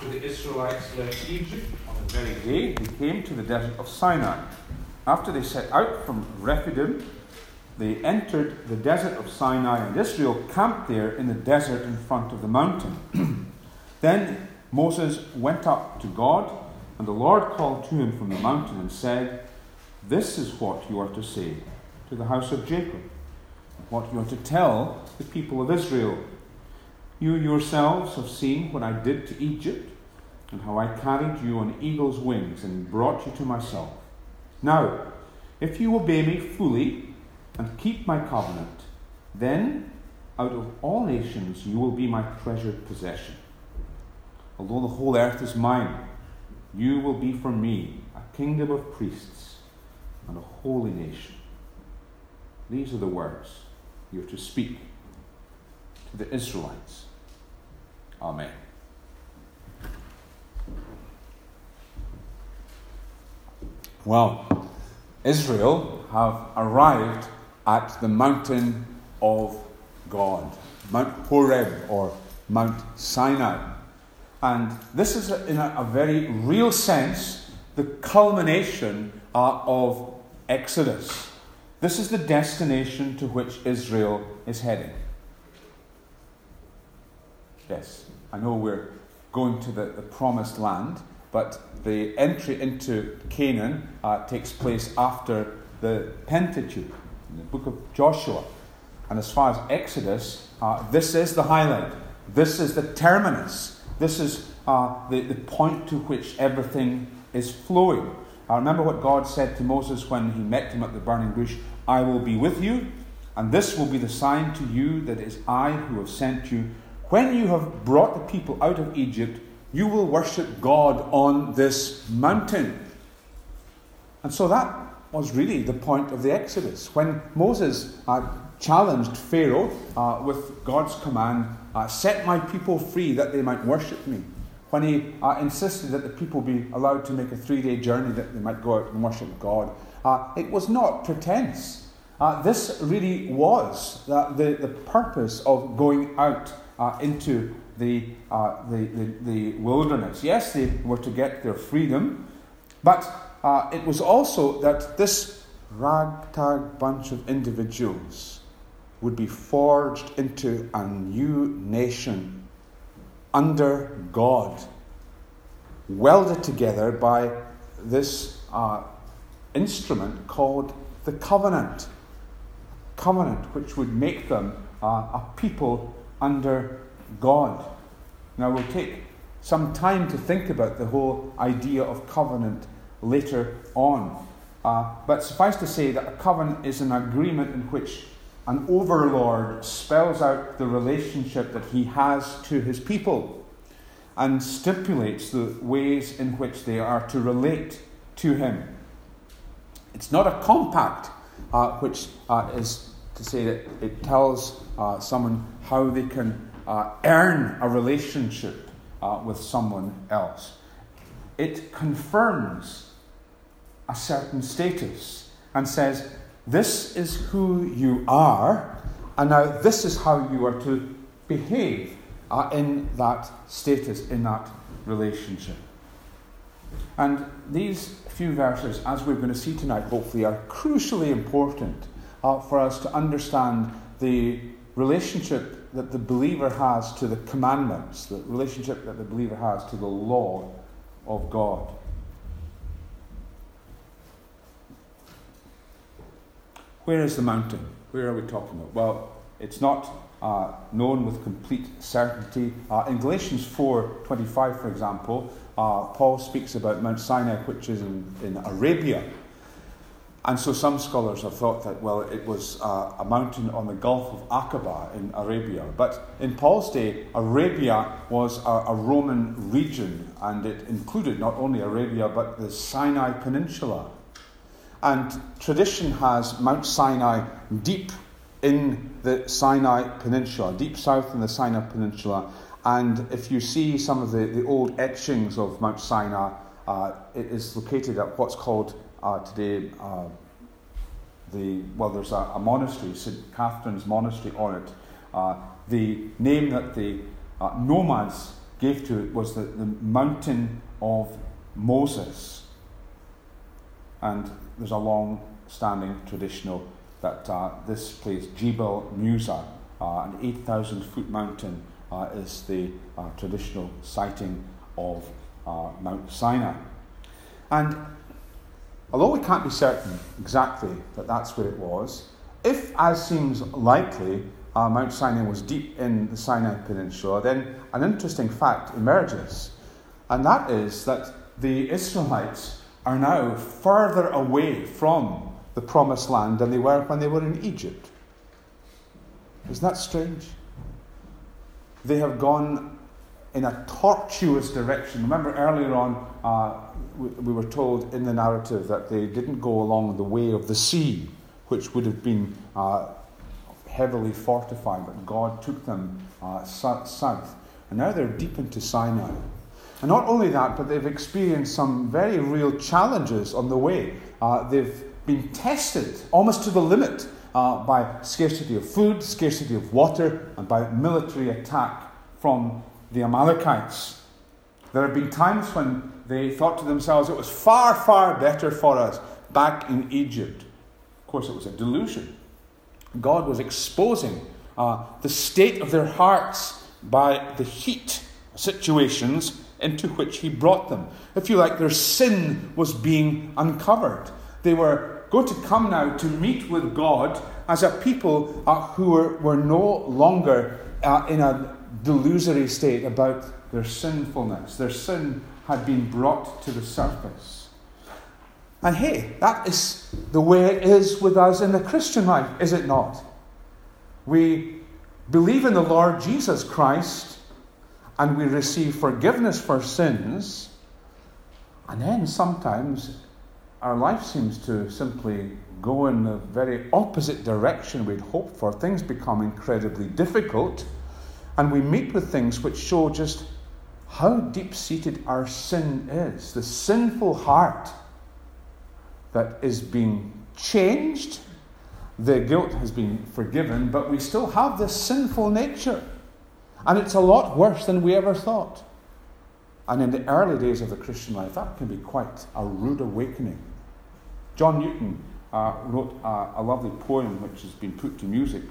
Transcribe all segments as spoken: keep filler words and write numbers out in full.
After the Israelites left Egypt on the very day, they came to the desert of Sinai. After they set out from Rephidim, they entered the desert of Sinai, and Israel camped there in the desert in front of the mountain. Then Moses went up to God, and the Lord called to him from the mountain and said, "This is what you are to say to the house of Jacob, what you are to tell the people of Israel. You yourselves have seen what I did to Egypt, and how I carried you on eagle's wings and brought you to myself. Now, if you obey me fully and keep my covenant, then out of all nations you will be my treasured possession. Although the whole earth is mine, you will be for me a kingdom of priests and a holy nation." These are the words you are to speak to the Israelites. Amen. Well, Israel have arrived at the mountain of God, Mount Horeb or Mount Sinai. And this is, a, in a, a very real sense, the culmination uh, of Exodus. This is the destination to which Israel is heading. Yes, I know we're going to the, the promised land, but the entry into Canaan uh, takes place after the Pentateuch, the book of Joshua. And as far as Exodus, uh, this is the highlight. This is the terminus. This is uh, the, the point to which everything is flowing. I remember what God said to Moses when he met him at the burning bush, "I will be with you, and this will be the sign to you that it is I who have sent you. When you have brought the people out of Egypt, you will worship God on this mountain." And so that was really the point of the Exodus. When Moses uh, challenged Pharaoh uh, with God's command, uh, "Set my people free that they might worship me," when he uh, insisted that the people be allowed to make a three-day journey that they might go out and worship God, uh, it was not pretense. Uh, this really was the, the, the purpose of going out uh, into the, uh, the, the, the wilderness. Yes, they were to get their freedom, but Uh, it was also that this ragtag bunch of individuals would be forged into a new nation under God, welded together by this uh, instrument called the covenant. Covenant which would make them uh, a people under God. Now we'll take some time to think about the whole idea of covenant later on. Uh, but suffice to say that a covenant is an agreement in which an overlord spells out the relationship that he has to his people and stipulates the ways in which they are to relate to him. It's not a compact, uh, which uh, is to say that it tells uh, someone how they can uh, earn a relationship uh, with someone else. It confirms a certain status and says, "This is who you are, and now this is how you are to behave uh, in that status, in that relationship." And these few verses, as we're going to see tonight, hopefully, are crucially important uh, for us to understand the relationship that the believer has to the commandments, the relationship that the believer has to the law of God. Where is the mountain? Where are we talking about? Well, it's not uh, known with complete certainty. Uh, in Galatians four twenty-five, for example, uh, Paul speaks about Mount Sinai, which is in, in Arabia. And so some scholars have thought that, well, it was uh, a mountain on the Gulf of Aqaba in Arabia. But in Paul's day, Arabia was a, a Roman region, and it included not only Arabia, but the Sinai Peninsula. And tradition has Mount Sinai deep in the Sinai Peninsula, deep south in the Sinai Peninsula. And if you see some of the, the old etchings of Mount Sinai, uh, it is located at what's called Uh, today, uh, the well, there's a, a monastery, St Catherine's Monastery, on it. Uh, the name that the uh, nomads gave to it was the, the mountain of Moses. And there's a long-standing traditional that uh, this place, Jebel Musa, uh, an eight thousand foot mountain, uh, is the uh, traditional sighting of uh, Mount Sinai. And although we can't be certain exactly that that's where it was, if, as seems likely, uh, Mount Sinai was deep in the Sinai Peninsula, then an interesting fact emerges, and that is that the Israelites are now further away from the Promised Land than they were when they were in Egypt. Isn't that strange? They have gone in a tortuous direction. Remember earlier on, uh, we, we were told in the narrative that they didn't go along the way of the sea, which would have been uh, heavily fortified, but God took them uh, south. And now they're deep into Sinai. And not only that, but they've experienced some very real challenges on the way. Uh, they've been tested almost to the limit uh, by scarcity of food, scarcity of water, and by military attack from the Amalekites. There have been times when they thought to themselves, it was far, far better for us back in Egypt. Of course, it was a delusion. God was exposing uh, the state of their hearts by the heat situations into which he brought them. If you like, their sin was being uncovered. They were going to come now to meet with God as a people uh, who were, were no longer uh, in a delusory state about their sinfulness. Their sin had been brought to the surface. And hey, that is the way it is with us in the Christian life, is it not? We believe in the Lord Jesus Christ, and we receive forgiveness for sins, and then sometimes our life seems to simply go in the very opposite direction we'd hoped for. Things become incredibly difficult, and we meet with things which show just how deep-seated our sin is, the sinful heart that is being changed. The guilt has been forgiven, but we still have this sinful nature. And it's a lot worse than we ever thought. And in the early days of the Christian life, that can be quite a rude awakening. John Newton uh, wrote a, a lovely poem which has been put to music,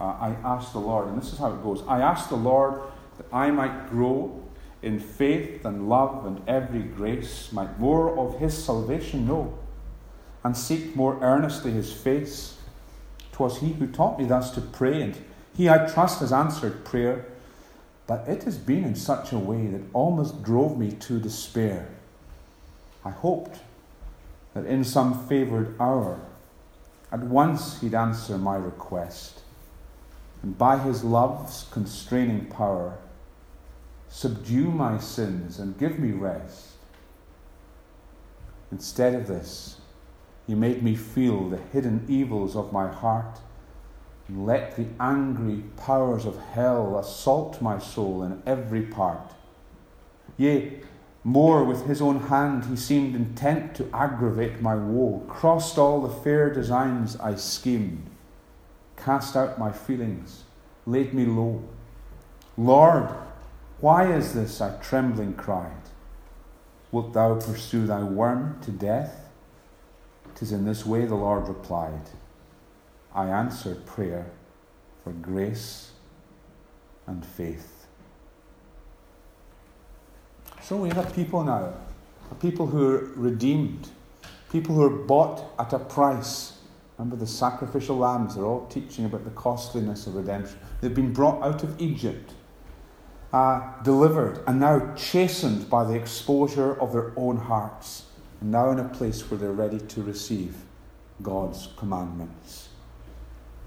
uh, I asked the Lord, and this is how it goes. I asked the Lord that I might grow in faith and love and every grace, might more of his salvation know, and seek more earnestly his face. 'Twas he who taught me thus to pray, and he I trust has answered prayer. But it has been in such a way that almost drove me to despair. I hoped that in some favoured hour, at once he'd answer my request, and by his love's constraining power, subdue my sins and give me rest. Instead of this, he made me feel the hidden evils of my heart, and let the angry powers of hell assault my soul in every part. Yea, more with his own hand he seemed intent to aggravate my woe, crossed all the fair designs I schemed, cast out my feelings, laid me low. Lord, why is this? I trembling cried. Wilt thou pursue thy worm to death? 'Tis in this way the Lord replied. I answered prayer for grace and faith. So we have a people now, a people who are redeemed, people who are bought at a price. Remember the sacrificial lambs, they're all teaching about the costliness of redemption. They've been brought out of Egypt, uh, delivered, and now chastened by the exposure of their own hearts, and now in a place where they're ready to receive God's commandments.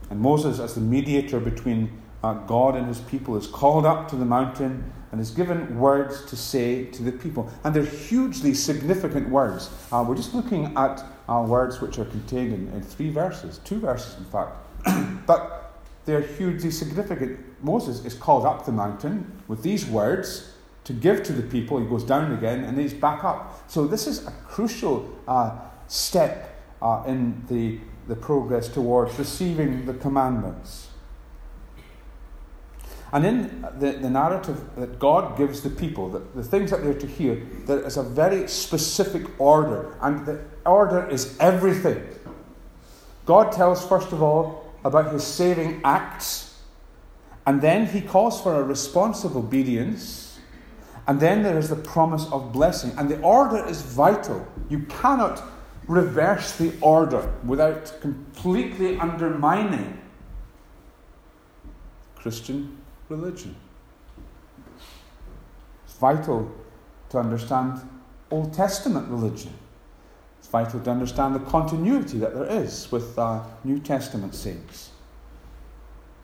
And Moses, as the mediator between uh, God and his people, is called up to the mountain and is given words to say to the people. And they're hugely significant words. Uh, we're just looking at uh, words which are contained in, in three verses, two verses in fact. But they're hugely significant. Moses is called up the mountain with these words to give to the people. He goes down again and then he's back up. So this is a crucial uh, step uh, in the the progress towards receiving the commandments. And in the, the narrative that God gives the people, the, the things that they're to hear, there is a very specific order. And the order is everything. God tells, first of all, about his saving acts. And then he calls for a response of obedience. And then there is the promise of blessing. And the order is vital. You cannot reverse the order without completely undermining Christian religion. It's vital to understand Old Testament religion. It's vital to understand the continuity that there is with uh, New Testament saints.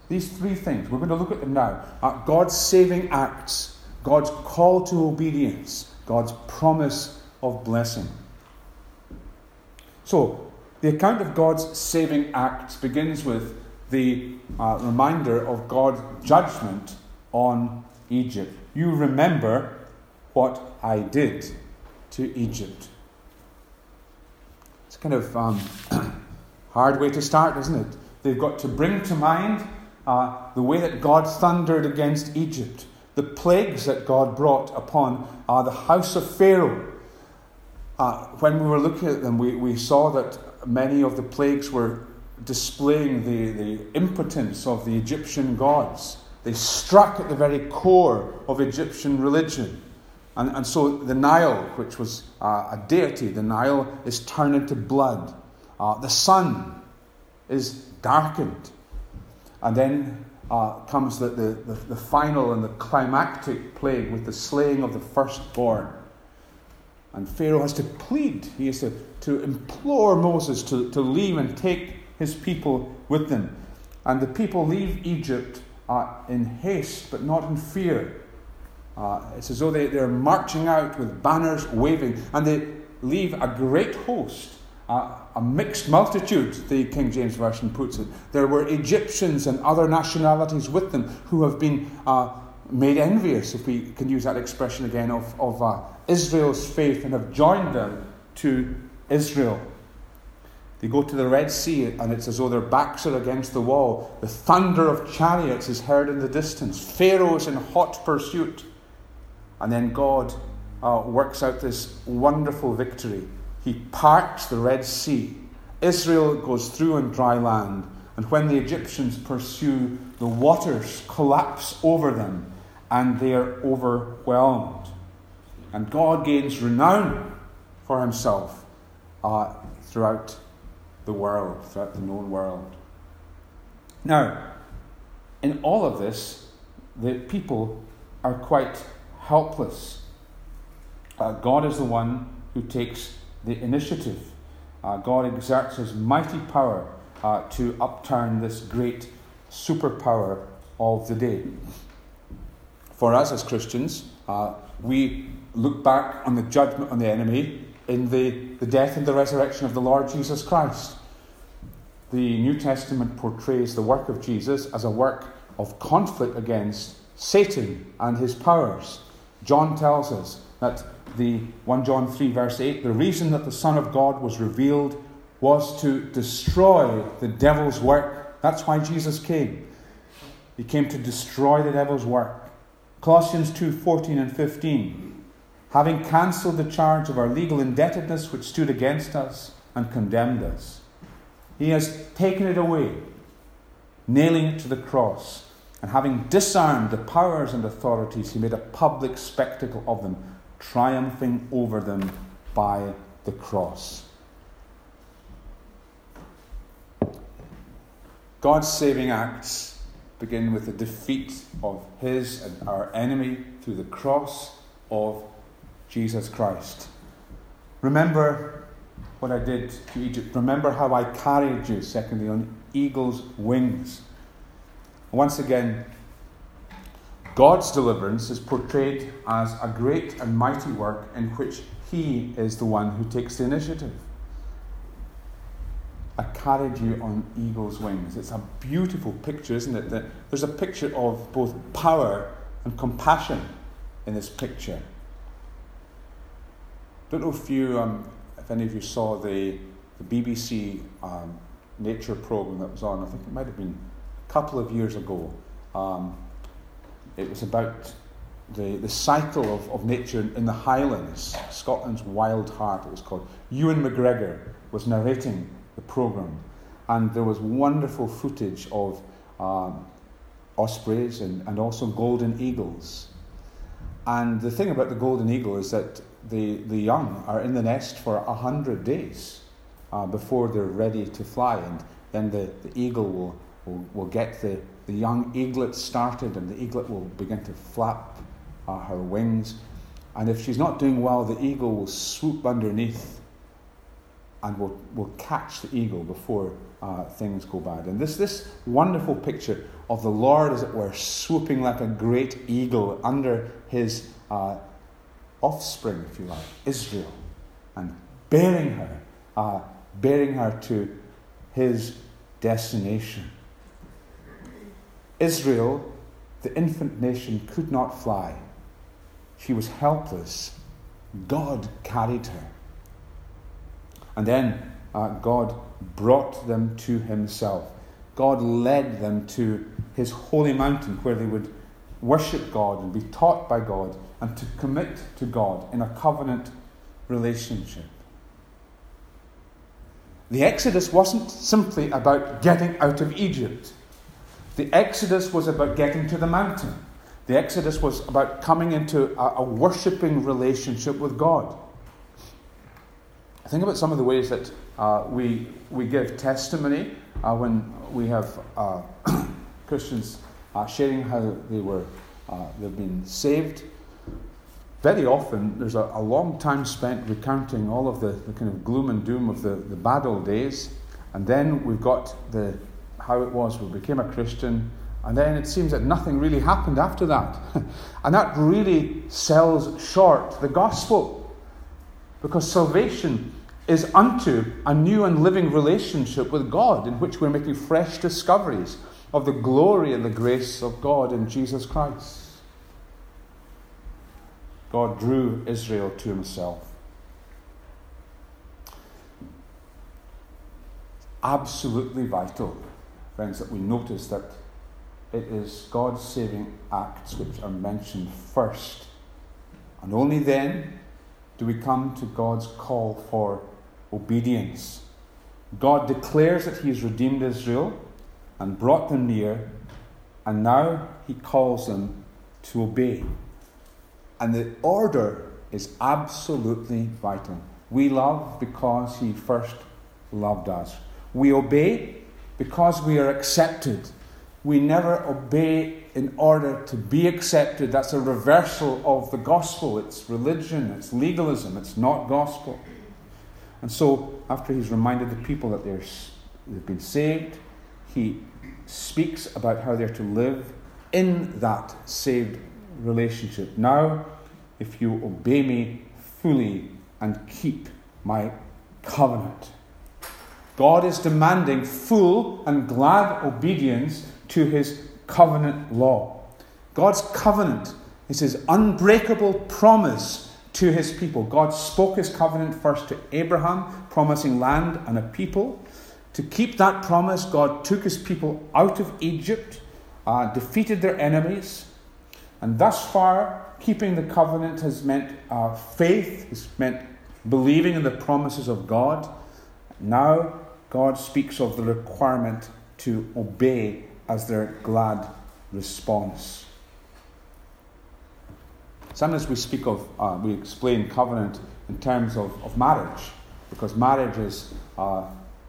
These three things, we're going to look at them now. Uh, God's saving acts, God's call to obedience, God's promise of blessing. So, the account of God's saving acts begins with the uh, reminder of God's judgment on Egypt. You remember what I did to Egypt. It's kind of um, hard way to start, isn't it? They've got to bring to mind uh, the way that God thundered against Egypt, the plagues that God brought upon uh, the house of Pharaoh. Uh, when we were looking at them, we, we saw that many of the plagues were displaying the, the impotence of the Egyptian gods. They struck at the very core of Egyptian religion. And, and so the Nile, which was uh, a deity, the Nile is turned into blood. Uh, the sun is darkened. And then uh, comes the, the, the, the final and the climactic plague with the slaying of the firstborn. And Pharaoh has to plead, he has to, to implore Moses to, to leave and take his people with them. And the people leave Egypt uh, in haste, but not in fear. Uh, it's as though they, they're marching out with banners waving. And they leave a great host, uh, a mixed multitude, the King James Version puts it. There were Egyptians and other nationalities with them who have been uh, made envious, if we can use that expression again, of, of uh, Israel's faith and have joined them to Israel. They go to the Red Sea and it's as though their backs are against the wall. The thunder of chariots is heard in the distance. Pharaoh is in hot pursuit. And then God uh, works out this wonderful victory. He parts the Red Sea. Israel goes through on dry land. And when the Egyptians pursue, the waters collapse over them and they are overwhelmed. And God gains renown for himself uh, throughout the world, throughout the known world. Now, in all of this, the people are quite helpless. Uh, God is the one who takes the initiative. Uh, God exerts his mighty power uh, to upturn this great superpower of the day. For us as Christians, uh, we look back on the judgment on the enemy in the, the death and the resurrection of the Lord Jesus Christ. The New Testament portrays the work of Jesus as a work of conflict against Satan and his powers. John tells us that the First John three verse eight, the reason that the Son of God was revealed was to destroy the devil's work. That's why Jesus came. He came to destroy the devil's work. Colossians two fourteen and fifteen, having cancelled the charge of our legal indebtedness which stood against us and condemned us. He has taken it away, nailing it to the cross, and having disarmed the powers and authorities, he made a public spectacle of them, triumphing over them by the cross. God's saving acts begin with the defeat of his and our enemy through the cross of Jesus Christ. Remember what I did to Egypt. Remember how I carried you, secondly, on eagle's wings. Once again, God's deliverance is portrayed as a great and mighty work in which he is the one who takes the initiative. I carried you on eagle's wings. It's a beautiful picture, isn't it? That there's a picture of both power and compassion in this picture. I don't know if you, um, if any of you saw the, the B B C um, nature programme that was on. I think it might have been a couple of years ago. Um, It was about the, the cycle of, of nature in the Highlands, Scotland's wild heart, it was called. Ewan McGregor was narrating the programme, and there was wonderful footage of um, ospreys and, and also golden eagles. And the thing about the golden eagle is that the, the young are in the nest for a hundred days uh, before they're ready to fly, and then the, the eagle will, will, will get the, the young eaglet started, and the eaglet will begin to flap uh, her wings. And if she's not doing well, the eagle will swoop underneath and will, will catch the eagle before uh, things go bad. And this, this wonderful picture of the Lord, as it were, swooping like a great eagle under his uh, offspring, if you like, Israel, and bearing her, uh, bearing her to his destination. Israel, the infant nation, could not fly. She was helpless. God carried her. And then uh, God brought them to himself. God led them to his holy mountain, where they would worship God and be taught by God and to commit to God in a covenant relationship. The Exodus wasn't simply about getting out of Egypt. The Exodus was about getting to the mountain. The Exodus was about coming into a, a worshipping relationship with God. I think about some of the ways that uh, we we give testimony uh, when we have uh, Christians uh, sharing how they were uh, they've been saved. Very often, there's a, a long time spent recounting all of the, the kind of gloom and doom of the, the bad old days, and then we've got the how it was we became a Christian, and then it seems that nothing really happened after that, and that really sells short the gospel. Because salvation is unto a new and living relationship with God, in which we're making fresh discoveries of the glory and the grace of God in Jesus Christ. God drew Israel to himself. Absolutely vital, friends, that we notice that it is God's saving acts which are mentioned first, and only then do we come to God's call for obedience. God declares that he has redeemed Israel and brought them near, and now he calls them to obey. And the order is absolutely vital. We love because he first loved us. We obey because we are accepted. We never obey in order to be accepted. That's a reversal of the gospel. It's religion, it's legalism, it's not gospel. And so, after he's reminded the people that they're, they've been saved, he speaks about how they're to live in that saved relationship. Now, if you obey me fully and keep my covenant. God is demanding full and glad obedience to his covenant law. God's covenant is his unbreakable promise to his people. God spoke his covenant first to Abraham, promising land and a people. To keep that promise, God took his people out of Egypt, uh, defeated their enemies, and thus far, keeping the covenant has meant uh, faith, has meant believing in the promises of God. Now, God speaks of the requirement to obey as their glad response. Sometimes we speak of, uh, we explain covenant in terms of, of marriage, because marriage is uh,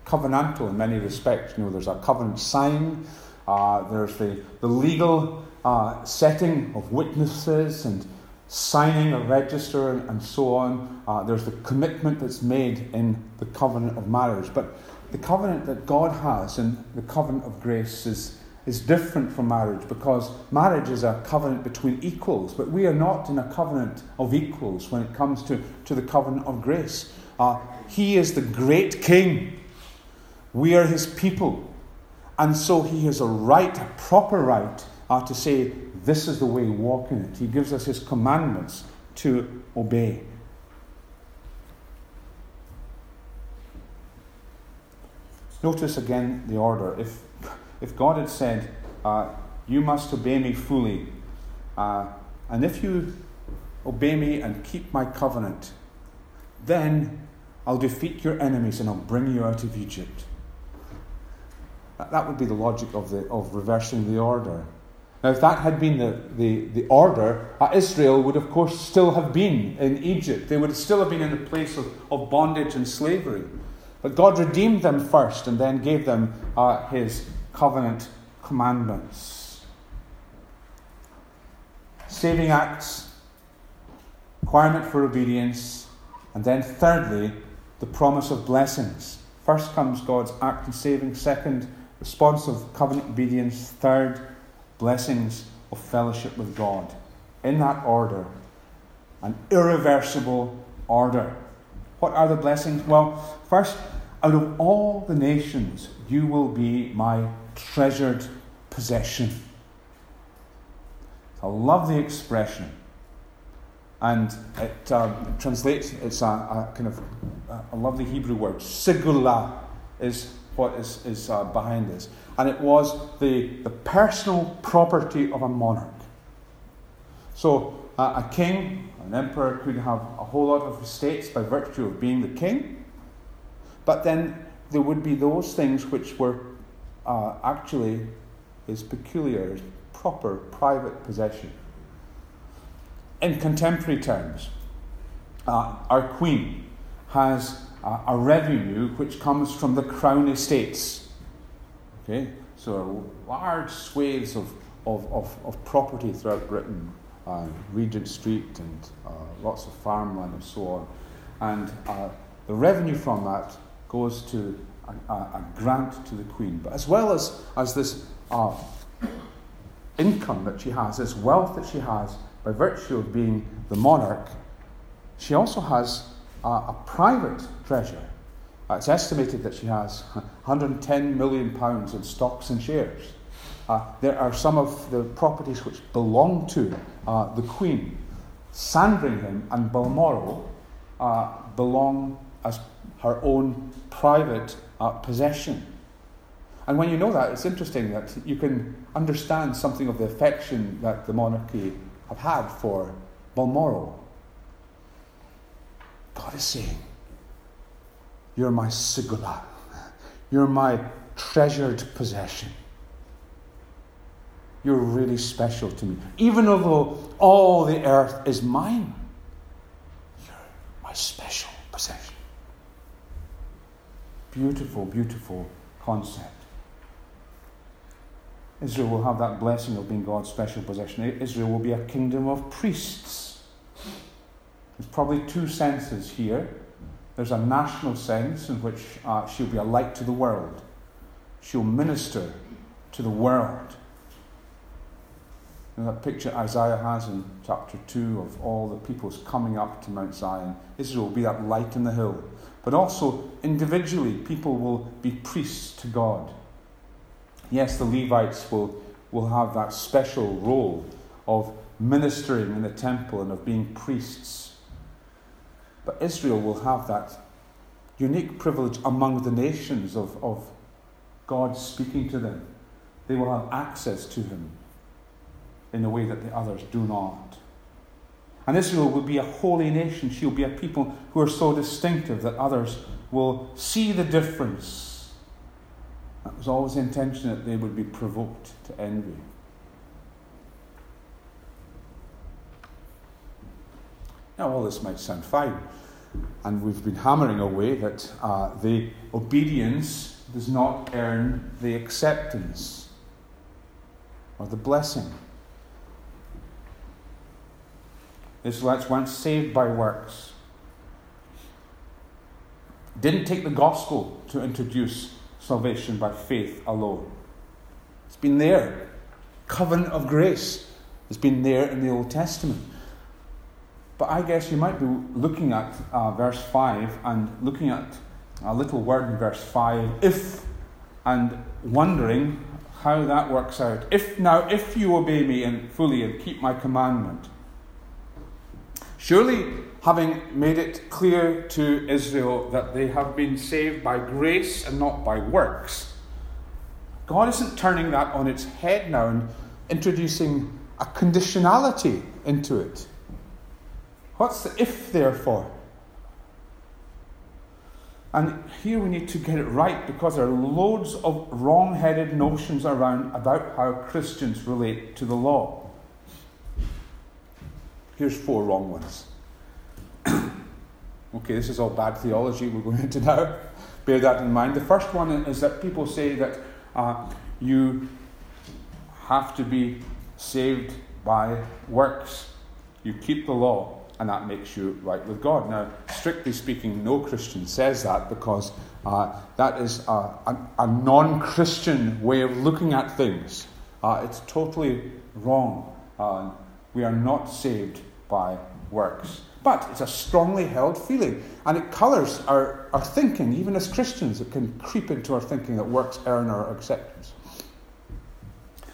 covenantal in many respects. You know, there's a covenant sign, uh, there's the, the legal uh, setting of witnesses and signing a register and, and so on. Uh, there's the commitment that's made in the covenant of marriage. But the covenant that God has in the covenant of grace is is different from marriage, because marriage is a covenant between equals, but we are not in a covenant of equals when it comes to, to the covenant of grace. Uh, he is the great king. We are his people. And so he has a right, a proper right, uh, to say, this is the way, walk in it. He gives us his commandments to obey. Notice again the order. If If God had said, uh, you must obey me fully, Uh, and if you obey me and keep my covenant, then I'll defeat your enemies and I'll bring you out of Egypt. That would be the logic of the of reversing the order. Now, if that had been the, the, the order, Israel would, of course, still have been in Egypt. They would still have been in a place of, of bondage and slavery. But God redeemed them first and then gave them uh, his covenant commandments. Saving acts, requirement for obedience, and then thirdly, the promise of blessings. First comes God's act and saving. Second, response of covenant obedience. Third, blessings of fellowship with God. In that order, an irreversible order. What are the blessings? Well, first, out of all the nations, you will be my treasured possession. I love the expression. And it um, translates, it's a, a kind of a lovely Hebrew word. Sigulah is what is, is uh, behind this. And it was the, the personal property of a monarch. So uh, a king, an emperor, could have a whole lot of estates by virtue of being the king. But then there would be those things which were uh, actually his peculiar, his proper, private possession. In contemporary terms, uh, our Queen has uh, a revenue which comes from the Crown estates. Okay, so large swathes of, of, of, of property throughout Britain, uh, Regent Street and uh, lots of farmland and so on. And uh, the revenue from that goes to a, a, a grant to the Queen. But as well as, as this uh, income that she has, this wealth that she has, by virtue of being the monarch, she also has uh, a private treasure. Uh, it's estimated that she has one hundred ten million pounds in stocks and shares. Uh, there are some of the properties which belong to uh, the Queen. Sandringham and Balmoral uh, belong as her own private uh, possession. And when you know that, it's interesting that you can understand something of the affection that the monarchy have had for Balmoral. God is saying, you're my Sigulah. You're my treasured possession. You're really special to me. Even although all the earth is mine, you're my special possession. Beautiful, beautiful concept. Israel will have that blessing of being God's special possession. Israel will be a kingdom of priests. There's probably two senses here. There's a national sense in which uh, she'll be a light to the world. She'll minister to the world. And that picture Isaiah has in chapter two of all the peoples coming up to Mount Zion. Israel will be that light in the hill. But also, individually, people will be priests to God. Yes, the Levites will, will have that special role of ministering in the temple and of being priests. But Israel will have that unique privilege among the nations of, of God speaking to them. They will have access to him in a way that the others do not. And Israel will be a holy nation. She'll be a people who are so distinctive that others will see the difference. That was always the intention, that they would be provoked to envy. Now, all this might sound fine, and we've been hammering away that uh, the obedience does not earn the acceptance or the blessing. Israelites weren't saved by works. Didn't take the gospel to introduce salvation by faith alone. It's been there. Covenant of grace has been there in the Old Testament. But I guess you might be looking at uh, verse five and looking at a little word in verse five, if, and wondering how that works out. If now, if you obey me and fully and keep my commandment. Surely, having made it clear to Israel that they have been saved by grace and not by works, God isn't turning that on its head now and introducing a conditionality into it. What's the if, therefore? And here we need to get it right, because there are loads of wrong-headed notions around about how Christians relate to the law. Here's four wrong ones. Okay, this is all bad theology we're going into now. Bear that in mind. The first one is that people say that uh, you have to be saved by works. You keep the law, and that makes you right with God. Now, strictly speaking, no Christian says that, because uh, that is a, a, a non-Christian way of looking at things. Uh, it's totally wrong. Uh, we are not saved by works. But it's a strongly held feeling, and it colours our, our thinking. Even as Christians, it can creep into our thinking that works earn our acceptance.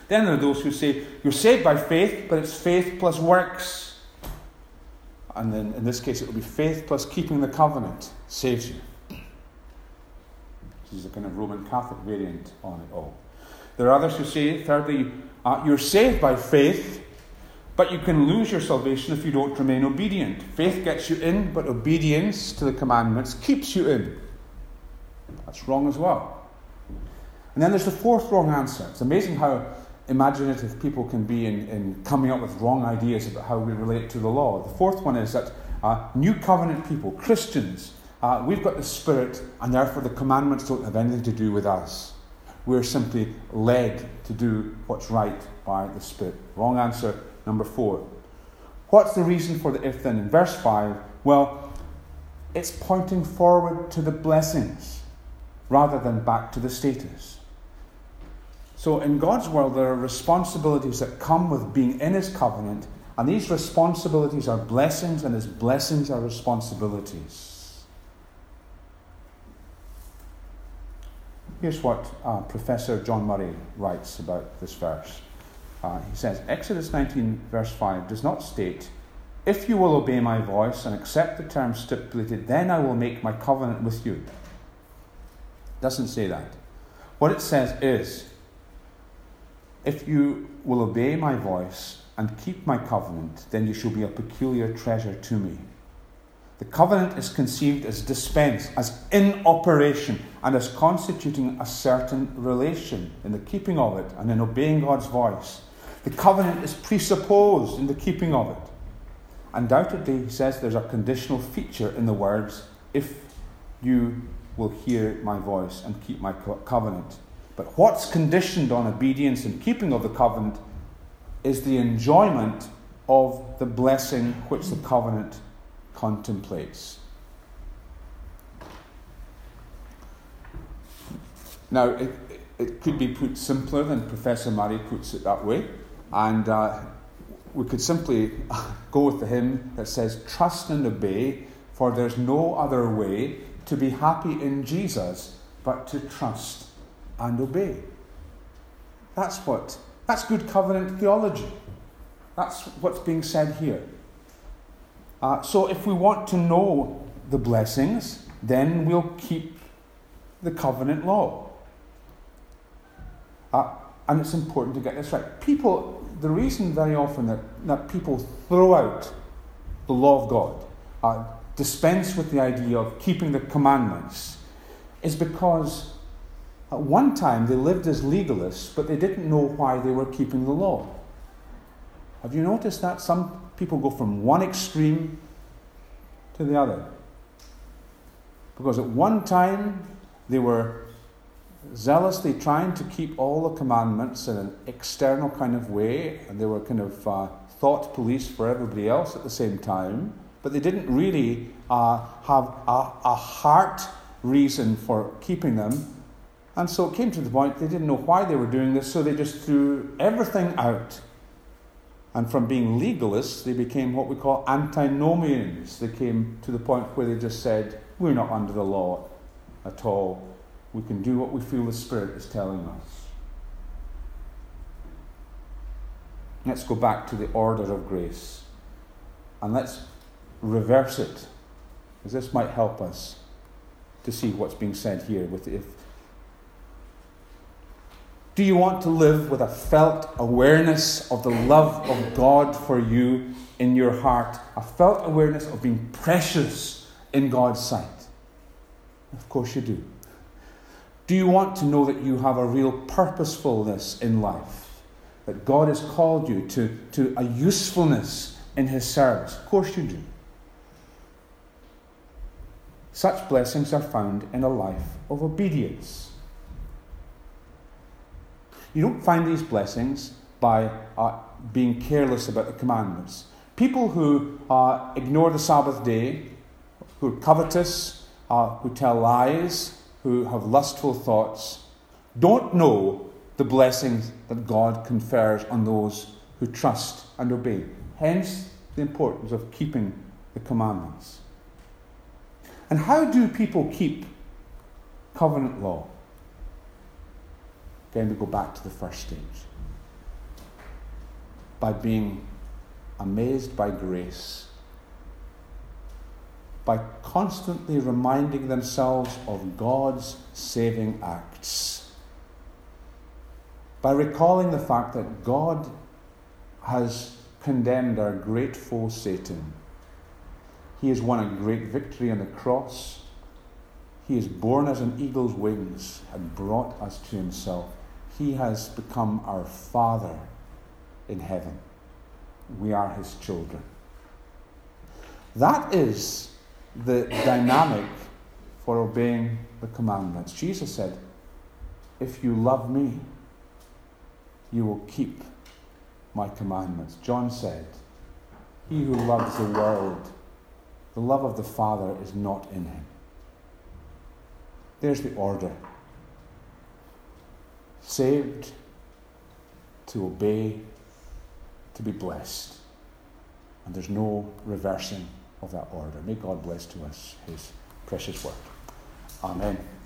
Then there are those who say, you're saved by faith, but it's faith plus works. And then in this case, it will be faith plus keeping the covenant saves you. This is a kind of Roman Catholic variant on it all. There are others who say, thirdly, uh, you're saved by faith, but you can lose your salvation if you don't remain obedient. Faith gets you in, but obedience to the commandments keeps you in. That's wrong as well. And then there's the fourth wrong answer. It's amazing how imaginative people can be in, in coming up with wrong ideas about how we relate to the law. The fourth one is that uh, New Covenant people, Christians, uh, we've got the Spirit, and therefore the commandments don't have anything to do with us. We're simply led to do what's right by the Spirit. Wrong answer. Number four. What's the reason for the if then in verse five? Well, it's pointing forward to the blessings rather than back to the status. So in God's world, there are responsibilities that come with being in his covenant, and these responsibilities are blessings, and his blessings are responsibilities. Here's what uh, Professor John Murray writes about this verse. Uh, he says, Exodus nineteen, verse five, does not state, if you will obey my voice and accept the terms stipulated, then I will make my covenant with you. Doesn't say that. What it says is, if you will obey my voice and keep my covenant, then you shall be a peculiar treasure to me. The covenant is conceived as dispense, as in operation, and as constituting a certain relation in the keeping of it and in obeying God's voice. The covenant is presupposed in the keeping of it. Undoubtedly, he says there's a conditional feature in the words, if you will hear my voice and keep my co- covenant. But what's conditioned on obedience and keeping of the covenant is the enjoyment of the blessing which the covenant contemplates. Now, it, it could be put simpler than Professor Murray puts it that way, and uh, we could simply go with the hymn that says, trust and obey, for there's no other way to be happy in Jesus but to trust and obey. That's what, that's good covenant theology. That's what's being said here. Uh, so if we want to know the blessings, then we'll keep the covenant law. Uh, and it's important to get this right. People, the reason very often that, that people throw out the law of God, uh, dispense with the idea of keeping the commandments, is because at one time they lived as legalists, but they didn't know why they were keeping the law. Have you noticed that? Some people go from one extreme to the other. Because at one time, they were zealously trying to keep all the commandments in an external kind of way, and they were kind of uh, thought police for everybody else at the same time, but they didn't really uh, have a, a heart reason for keeping them. And so it came to the point they didn't know why they were doing this, so they just threw everything out. And from being legalists, they became what we call antinomians. They came to the point where they just said, we're not under the law at all. We can do what we feel the Spirit is telling us. Let's go back to the order of grace. And let's reverse it, because this might help us to see what's being said here with the if. Do you want to live with a felt awareness of the love of God for you in your heart? A felt awareness of being precious in God's sight? Of course you do. Do you want to know that you have a real purposefulness in life? That God has called you to, to a usefulness in His service? Of course you do. Such blessings are found in a life of obedience. You don't find these blessings by uh, being careless about the commandments. People who uh, ignore the Sabbath day, who are covetous, uh, who tell lies, who have lustful thoughts, don't know the blessings that God confers on those who trust and obey. Hence the importance of keeping the commandments. And how do people keep covenant law? Again, we go back to the first stage. By being amazed by grace, by constantly reminding themselves of God's saving acts, by recalling the fact that God has condemned our great foe, Satan. He has won a great victory on the cross. He has borne us on eagle's wings and brought us to Himself. He has become our Father in heaven. We are His children. That is the dynamic for obeying the commandments. Jesus said, "If you love me, you will keep my commandments." John said, "He who loves the world, the love of the Father is not in him." There's the order. Saved, to obey, to be blessed. And there's no reversing of that order. May God bless to us His precious word. Amen.